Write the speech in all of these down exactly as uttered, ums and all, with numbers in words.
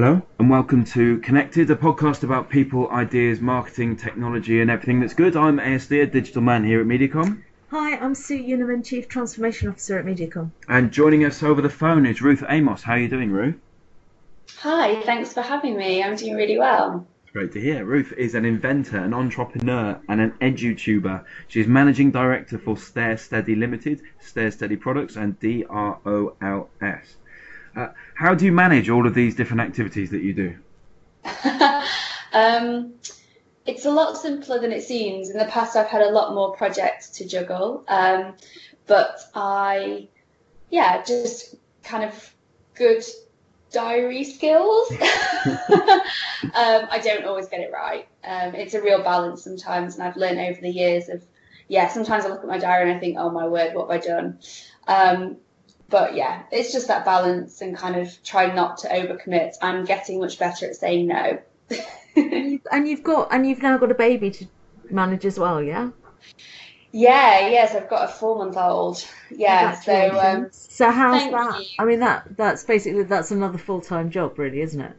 Hello and welcome to Connected, a podcast about people, ideas, marketing, technology and everything that's good. I'm A S D, a digital man here at Mediacom. Hi, I'm Sue Uniman, Chief Transformation Officer at Mediacom. And joining us over the phone is Ruth Amos. How are you doing, Ruth? Hi, thanks for having me. I'm doing really well. It's great to hear. Ruth is an inventor, an entrepreneur and an edutuber. She's Managing Director for StairSteady Limited, StairSteady Products and D R O L S. Uh, how do you manage all of these different activities that you do? um, it's a lot simpler than it seems. In the past, I've had a lot more projects to juggle, um, but I, yeah, just kind of good diary skills. um, I don't always get it right. Um, it's a real balance sometimes, and I've learned over the years of, yeah, sometimes I look at my diary and I think, oh my word, what have I done? Um, But yeah, it's just that balance and kind of try not to overcommit. I'm getting much better at saying no. And you've got, and you've now got a baby to manage as well, yeah? Yeah, yes, I've got a four-month-old. Yeah, so um, so how's that? You. I mean, that that's basically that's another full-time job, really, isn't it?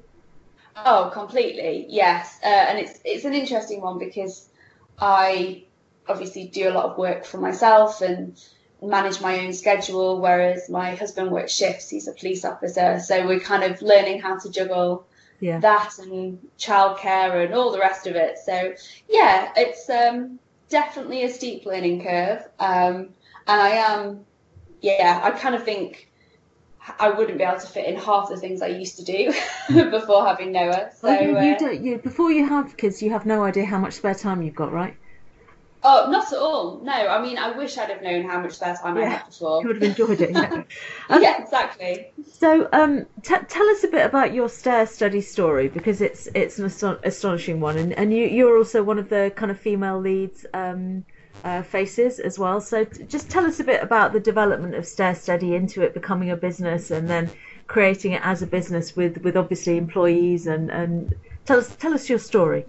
Oh, completely, yes, uh, and it's it's an interesting one because I obviously do a lot of work for myself and manage my own schedule, whereas my husband works shifts. He's a police officer, so we're kind of learning how to juggle yeah. that and childcare and all the rest of it. So yeah, it's um definitely a steep learning curve, um and I am yeah I kind of think I wouldn't be able to fit in half the things I used to do before having Noah. So well, you, you uh, don't, you, before you have kids, you have no idea how much spare time you've got, right? Oh, not at all. No, I mean, I wish I'd have known how much spare time yeah, I had before. You would have enjoyed it. Yeah, um, yeah exactly. So, um, t- tell us a bit about your StairSteady story, because it's it's an aston- astonishing one, and and you you're also one of the kind of female leads um, uh, faces as well. So, t- just tell us a bit about the development of StairSteady into it becoming a business, and then creating it as a business with with obviously employees, and and tell us tell us your story.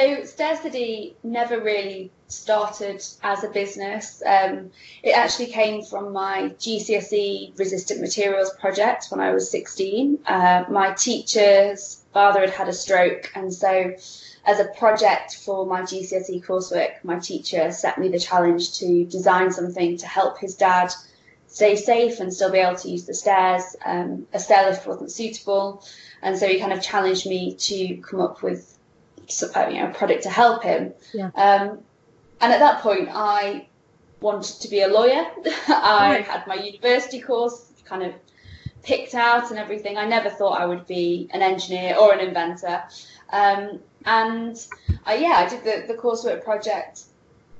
So StairSteady never really started as a business. Um, it actually came from my G C S E resistant materials project when I was sixteen. Uh, my teacher's father had had a stroke, and so as a project for my G C S E coursework, my teacher set me the challenge to design something to help his dad stay safe and still be able to use the stairs. Um, a stair lift wasn't suitable, and so he kind of challenged me to come up with So, you know, product to help him. Yeah. Um, and at that point, I wanted to be a lawyer. I right. had my university course kind of picked out and everything. I never thought I would be an engineer or an inventor. Um, and I, yeah, I did the, the coursework project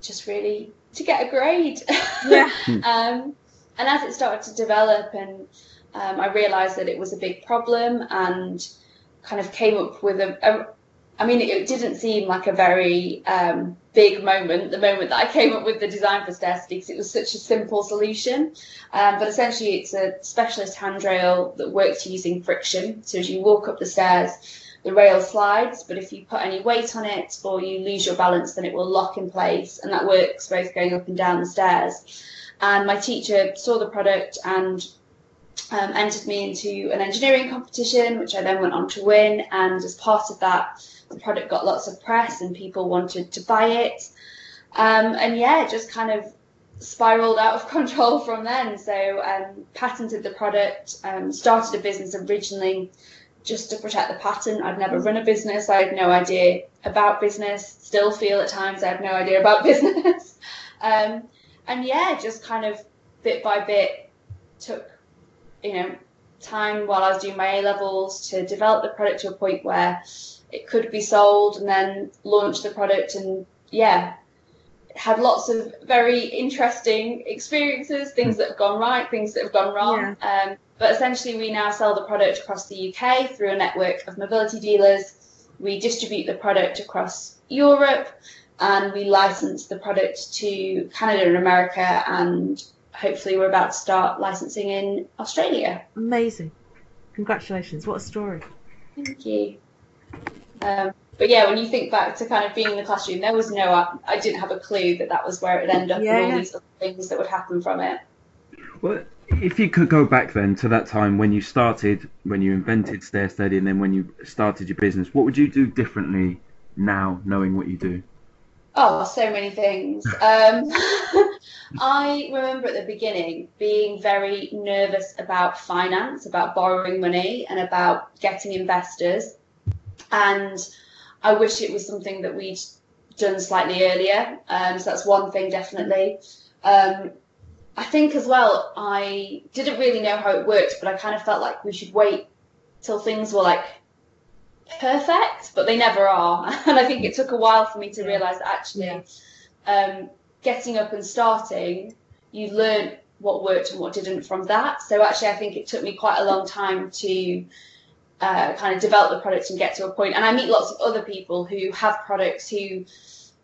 just really to get a grade. Yeah. um, and as it started to develop, and um, I realised that it was a big problem, and kind of came up with a, a I mean, it didn't seem like a very um, big moment, the moment that I came up with the design for StairSteady, because it was such a simple solution. Um, but essentially, it's a specialist handrail that works using friction. So as you walk up the stairs, the rail slides, but if you put any weight on it or you lose your balance, then it will lock in place. And that works both going up and down the stairs. And my teacher saw the product and um, entered me into an engineering competition, which I then went on to win. And as part of that, the product got lots of press and people wanted to buy it. Um, and yeah, it just kind of spiraled out of control from then. So um, patented the product, um, started a business originally just to protect the patent. I'd never run a business. I had no idea about business. Still feel at times I have no idea about business. um, and yeah, just kind of bit by bit took, you know, time while I was doing my A-levels to develop the product to a point where it could be sold, and then launch the product. And yeah, had lots of very interesting experiences, things that have gone right, things that have gone wrong. Yeah. Um, but essentially we now sell the product across the U K through a network of mobility dealers. We distribute the product across Europe, and we license the product to Canada and America. And hopefully we're about to start licensing in Australia. Amazing. Congratulations. What a story. Thank you. Um, but yeah, when you think back to kind of being in the classroom, there was no, I, I didn't have a clue that that was where it would end up, yeah, and all yeah. these other things that would happen from it. Well, if you could go back then to that time when you started, when you invented StairSteady, and then when you started your business, what would you do differently now, knowing what you do? Oh, so many things. Um, I remember at the beginning being very nervous about finance, about borrowing money and about getting investors. And I wish it was something that we'd done slightly earlier. Um, so that's one thing, definitely. Um, I think as well, I didn't really know how it worked, but I kind of felt like we should wait till things were like perfect, but they never are. And I think it took a while for me to realise that actually yeah. um, getting up and starting, you learn what worked and what didn't from that. So actually, I think it took me quite a long time to uh, kind of develop the product and get to a point. And I meet lots of other people who have products who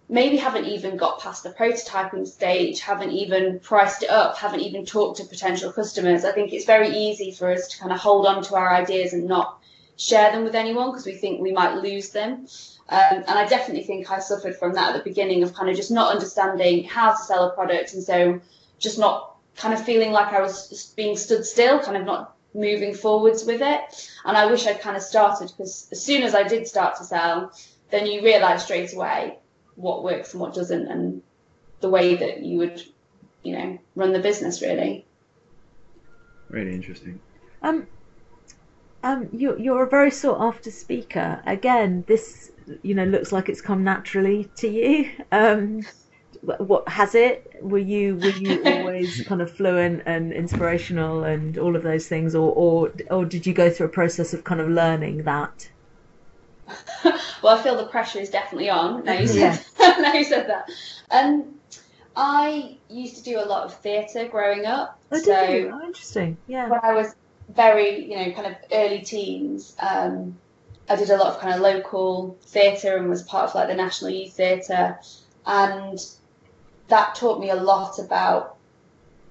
maybe haven't even got past the prototyping stage, haven't even priced it up, haven't even talked to potential customers. I think it's very easy for us to kind of hold on to our ideas and not share them with anyone because we think we might lose them. Um, and I definitely think I suffered from that at the beginning of kind of just not understanding how to sell a product. And so just not kind of feeling like I was being stood still, kind of not moving forwards with it. And I wish I'd kind of started, because as soon as I did start to sell, then you realise straight away what works and what doesn't, and the way that you would, you know, run the business, really. Really interesting. Um, um, you're, you're a very sought after speaker. Again, this, you know, looks like it's come naturally to you. Um, what has it? Were you were you always kind of fluent and inspirational and all of those things, or or or did you go through a process of kind of learning that? Well, I feel the pressure is definitely on now you said, yeah. now you said that. Um, I used to do a lot of theatre growing up. Oh, so did you? Oh, interesting. Yeah. When I was very, you know, kind of early teens, um, I did a lot of kind of local theatre and was part of like the National Youth Theatre, and that taught me a lot about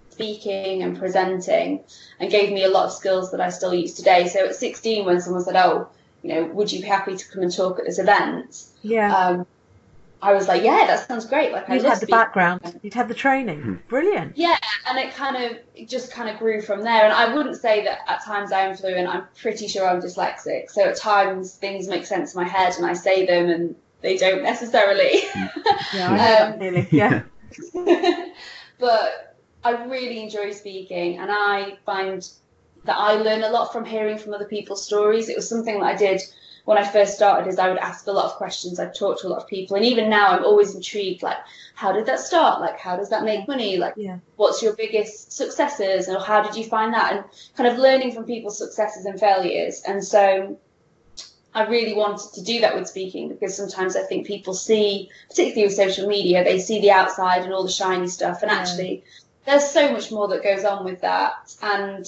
speaking and presenting, and gave me a lot of skills that I still use today. So at sixteen, when someone said, "Oh, you know, would you be happy to come and talk at this event?" Yeah. Um, I was like, yeah, that sounds great. Like, you'd had the background, you'd had the training. Brilliant. Yeah, and it kind of it just kind of grew from there. And I wouldn't say that at times I am fluent. I'm pretty sure I'm dyslexic. So at times things make sense in my head and I say them and they don't necessarily. Yeah, um, really. Yeah. But I really enjoy speaking, and I find that I learn a lot from hearing from other people's stories. It was something that I did when I first started, is I would ask a lot of questions. I'd talk to a lot of people. And even now I'm always intrigued, like, how did that start? Like, how does that make money? Like, yeah. What's your biggest successes? Or how did you find that? And kind of learning from people's successes and failures. And so I really wanted to do that with speaking, because sometimes I think people see, particularly with social media, they see the outside and all the shiny stuff. And yeah. Actually, there's so much more that goes on with that. And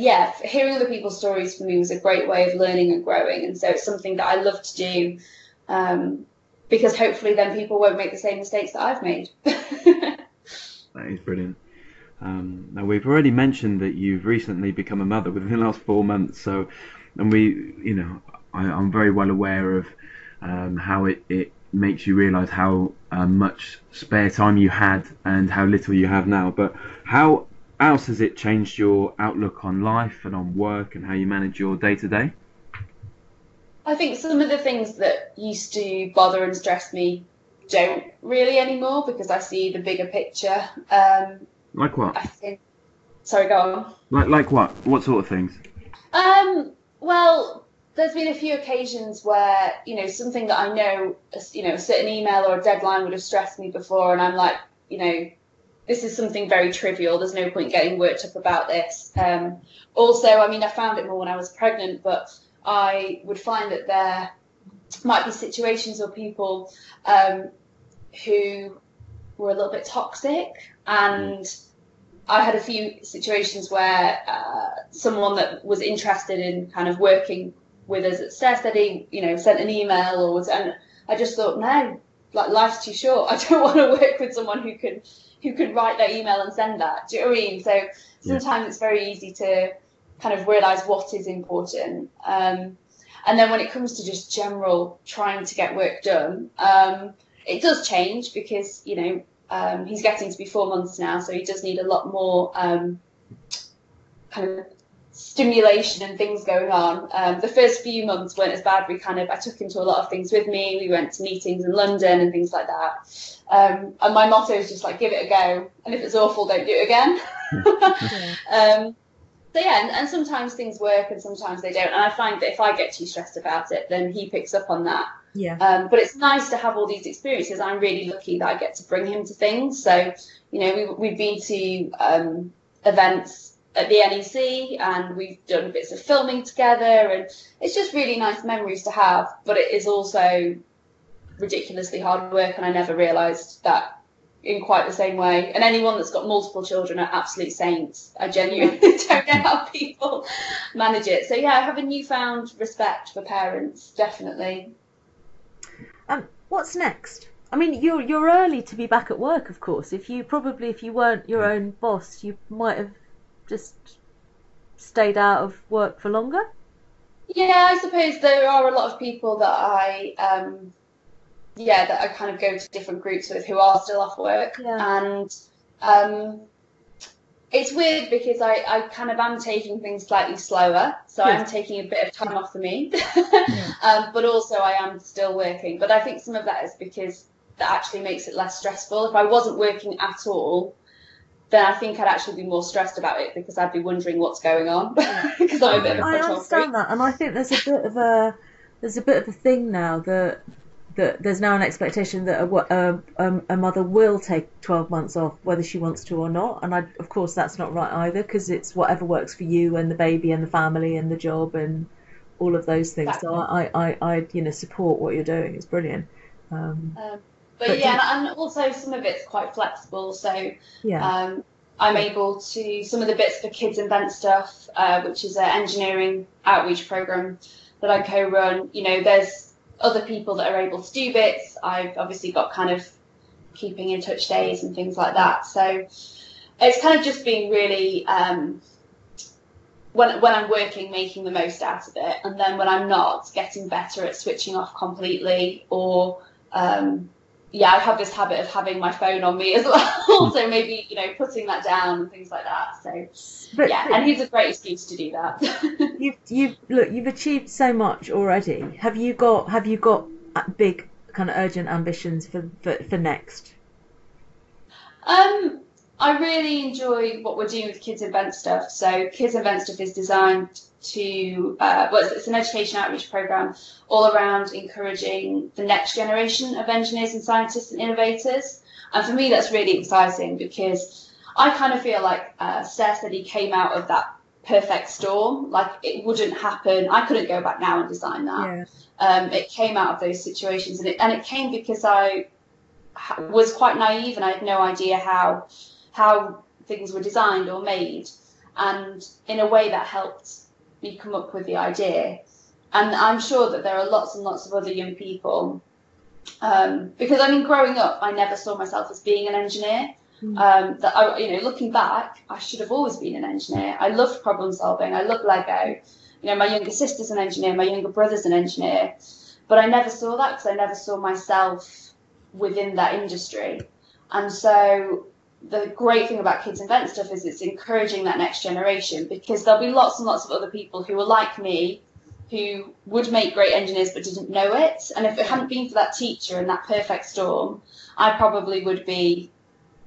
yeah, hearing other people's stories for me was a great way of learning and growing. And so it's something that I love to do, um, because hopefully then people won't make the same mistakes that I've made. That is brilliant. Um, now, we've already mentioned that you've recently become a mother within the last four months. So, and we, you know, I, I'm very well aware of um, how it, it makes you realise how uh, much spare time you had and how little you have now. But how else has it changed your outlook on life and on work and how you manage your day-to-day? I think some of the things that used to bother and stress me don't really anymore, because I see the bigger picture. Um, like what? I think, sorry, go on. Like, like what? What sort of things? Um, well, there's been a few occasions where, you know, something that I know, you know, a certain email or a deadline would have stressed me before, and I'm like, you know, this is something very trivial. There's no point getting worked up about this. Um, also, I mean, I found it more when I was pregnant, but I would find that there might be situations or people um, who were a little bit toxic. And I had a few situations where uh, someone that was interested in kind of working with us at StairSteady, you know, sent an email or was, and I just thought, no, like, life's too short. I don't want to work with someone who can who could write their email and send that. Do you know what I mean? So sometimes yeah. It's very easy to kind of realise what is important. Um, and then when it comes to just general trying to get work done, um, it does change because, you know, um, he's getting to be four months now, so he does need a lot more um, kind of stimulation and things going on. Um, the first few months weren't as bad. We kind of, I took him to a lot of things with me. We went to meetings in London and things like that. Um, and my motto is just like, give it a go. And if it's awful, don't do it again. um, so yeah, and, and sometimes things work and sometimes they don't. And I find that if I get too stressed about it, then he picks up on that. Yeah. Um, but it's nice to have all these experiences. I'm really lucky that I get to bring him to things. So, you know, we, we've been to um, events at the N E C and we've done bits of filming together, and it's just really nice memories to have, but it is also ridiculously hard work, and I never realised that in quite the same way. And anyone that's got multiple children are absolute saints. I genuinely don't know how people manage it. So yeah, I have a newfound respect for parents, definitely. Um, what's next? I mean, you're you're early to be back at work, of course. If you probably if you weren't your own boss, you might have just stayed out of work for longer. Yeah, I suppose there are a lot of people that I, um, yeah, that I kind of go to different groups with who are still off work, yeah. and um, it's weird because I, I kind of am taking things slightly slower, so yeah. I'm taking a bit of time off the meat, yeah. um, but also I am still working. But I think some of that is because that actually makes it less stressful. If I wasn't working at all, then I think I'd actually be more stressed about it because I'd be wondering what's going on. Because I'm a bit of a I understand that, and I think there's a bit of a there's a bit of a thing now that that there's now an expectation that a, a, a mother will take twelve months off whether she wants to or not, and I, of course that's not right either, because it's whatever works for you and the baby and the family and the job and all of those things. Exactly. So I, I, I you know support what you're doing. It's brilliant. Um, um. But, but yeah, you... and also some of it's quite flexible, so yeah. um, I'm able to, some of the bits for Kids Invent Stuff, uh, which is an engineering outreach programme that I co-run, you know, there's other people that are able to do bits. I've obviously got kind of keeping in touch days and things like that, so it's kind of just been really, um, when, when I'm working, making the most out of it, and then when I'm not, getting better at switching off completely, or... Um, yeah, I have this habit of having my phone on me as well, so maybe, you know, putting that down and things like that. So, but, yeah, and he's a great excuse to do that. you've, you've, look, you've achieved so much already. Have you got, have you got big kind of urgent ambitions for, for, for next? Um, I really enjoy what we're doing with Kids Invent Stuff. So Kids Invent Stuff is designed to, uh, well, it's an education outreach programme all around encouraging the next generation of engineers and scientists and innovators. And for me, that's really exciting because I kind of feel like uh, StairSteady came out of that perfect storm. Like, it wouldn't happen. I couldn't go back now and design that. Yeah. Um, it came out of those situations, and it, and it came because I was quite naive and I had no idea how how things were designed or made. And in a way that helped me come up with the idea. And I'm sure that there are lots and lots of other young people. Um, because I mean, growing up, I never saw myself as being an engineer. Mm. Um, that I, you know, looking back, I should have always been an engineer. I loved problem solving. I loved Lego. You know, my younger sister's an engineer. My younger brother's an engineer. But I never saw that because I never saw myself within that industry. And so the great thing about Kids Invent Stuff is it's encouraging that next generation, because there'll be lots and lots of other people who are like me, who would make great engineers but didn't know it. And if it hadn't been for that teacher and that perfect storm, I probably would be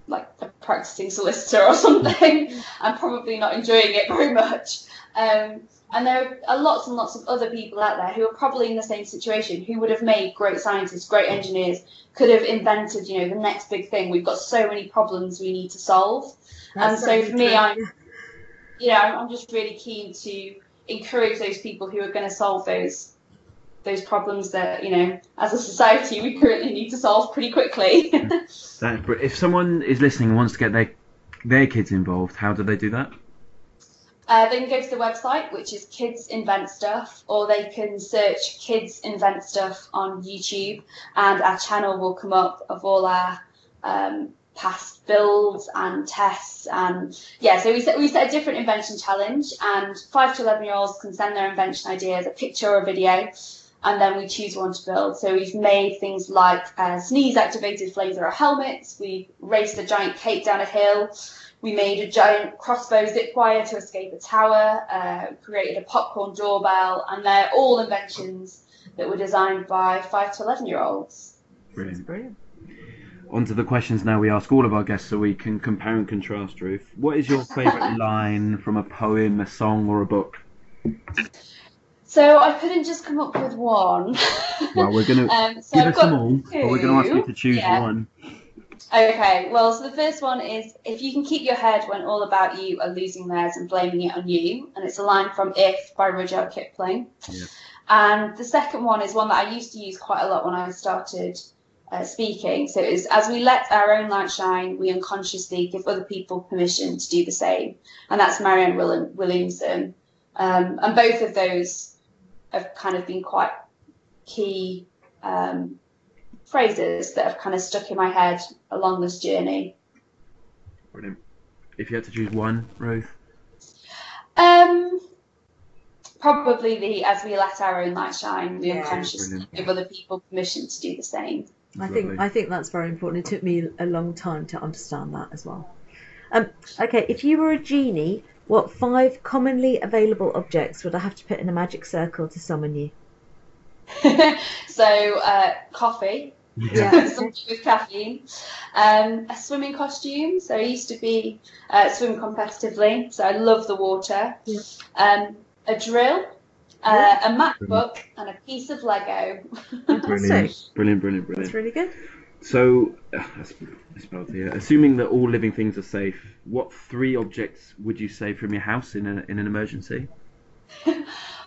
like a practicing solicitor or something. I'm probably not enjoying it very much. Um, and there are lots and lots of other people out there who are probably in the same situation, who would have made great scientists, great engineers, could have invented, you know, the next big thing. We've got so many problems we need to solve. That's and so for me, true. I'm, you know, I'm just really keen to encourage those people who are going to solve those those problems that, you know, as a society we currently need to solve pretty quickly. That, if someone is listening and wants to get their their kids involved, how do they do that? Uh, they can go to the website, which is Kids Invent Stuff, or they can search Kids Invent Stuff on YouTube, and our channel will come up of all our um, past builds and tests. And yeah, so we set, we set a different invention challenge, and five to eleven year olds can send their invention ideas, a picture or a video, and then we choose one to build. So we've made things like uh, sneeze activated flays or helmets, we've raced a giant cake down a hill, We made a giant crossbow zip wire to escape a tower, uh, created a popcorn doorbell, and they're all inventions that were designed by five to eleven year olds. Brilliant. Brilliant. On to the questions now we ask all of our guests so we can compare and contrast, Ruth. What is your favourite line from a poem, a song or a book? So I couldn't just come up with one. Well, we're going to um, so give I've us them all, two. But we're going to ask you to choose yeah. one. Okay, well, so the first one is, if you can keep your head when all about you are losing theirs and blaming it on you. And it's a line from If by Rudyard Kipling. Yeah. And the second one is one that I used to use quite a lot when I started uh, speaking. So it is, as we let our own light shine, we unconsciously give other people permission to do the same. And that's Marianne William- Williamson. Um, and both of those have kind of been quite key um, phrases that have kind of stuck in my head along this journey. Brilliant. If you had to choose one, Ruth? Um, probably the as we let our own light shine, we yeah. unconsciously give other people permission to do the same. I Lovely. think I think that's very important. It took me a long time to understand that as well. Um, okay, if you were a genie, what five commonly available objects would I have to put in a magic circle to summon you? so, uh, coffee. Yeah. Something with caffeine. Um, a swimming costume. So I used to be uh, swim competitively, so I love the water. Yeah. Um, a drill, uh, a MacBook, and a piece of Lego. Brilliant, so, brilliant, brilliant, brilliant. That's really good. So, uh, assuming that all living things are safe, what three objects would you save from your house in a, in an emergency?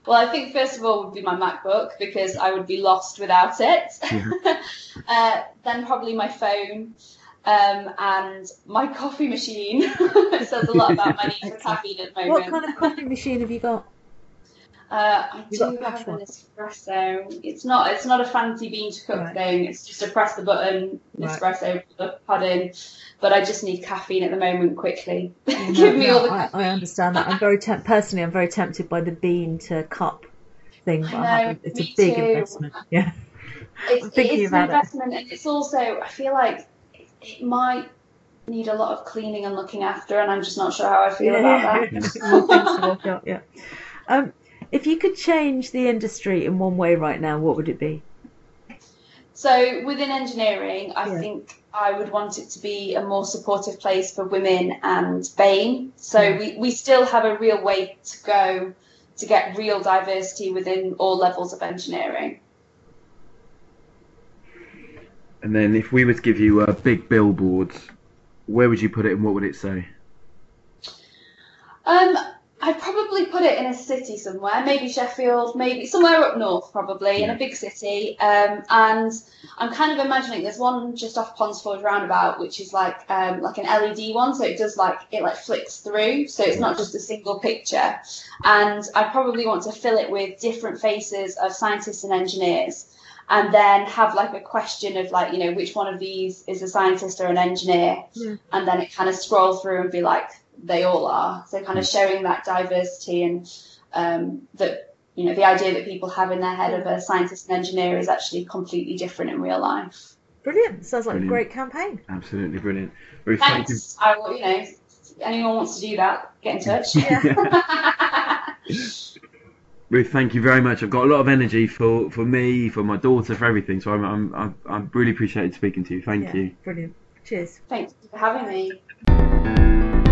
Well, I think first of all would be my MacBook, because I would be lost without it. Yeah. uh, then probably my phone um, and my coffee machine. It says a lot about my need for caffeine at the moment. What kind of coffee machine have you got? Uh, I you do have one? An espresso. It's not it's not a fancy bean to cook right. thing. It's just a press the button, right. espresso, put in. But I just need caffeine at the moment quickly. No, Give me no, all the I, I understand that. I'm very te- personally, I'm very tempted by the bean to cup thing. But I know, it's me a big too. investment. Yeah, it's, I'm thinking it's about an investment, it. and it's also I feel like it, it might need a lot of cleaning and looking after, and I'm just not sure how I feel yeah, about yeah, that. More things to work out, yeah. Um, If you could change the industry in one way right now, what would it be? So within engineering, I yeah. think I would want it to be a more supportive place for women and B A M E. So yeah. we, we still have a real way to go to get real diversity within all levels of engineering. And then if we were to give you a big billboard, where would you put it and what would it say? Um. I'd probably put it in a city somewhere, maybe Sheffield, maybe somewhere up north, probably in a big city. Um, and I'm kind of imagining there's one just off Pondsford Roundabout, which is like um, like an L E D one, so it does like it like flicks through, so it's not just a single picture. And I probably want to fill it with different faces of scientists and engineers, and then have like a question of like, you know, which one of these is a scientist or an engineer, yeah. and then it kind of scroll through and be like, they all are. So kind of showing that diversity and um, that, you know, the idea that people have in their head of a scientist and engineer is actually completely different in real life. Brilliant. Sounds like brilliant. a great campaign. Absolutely brilliant. Ruth, Thanks. Thank you. I, you know, if anyone wants to do that, get in touch. Yeah. Ruth, thank you very much. I've got a lot of energy for, for me, for my daughter, for everything. So I'm I'm I'm, I'm really appreciated speaking to you. Thank yeah, you. Brilliant. Cheers. Thanks for having me.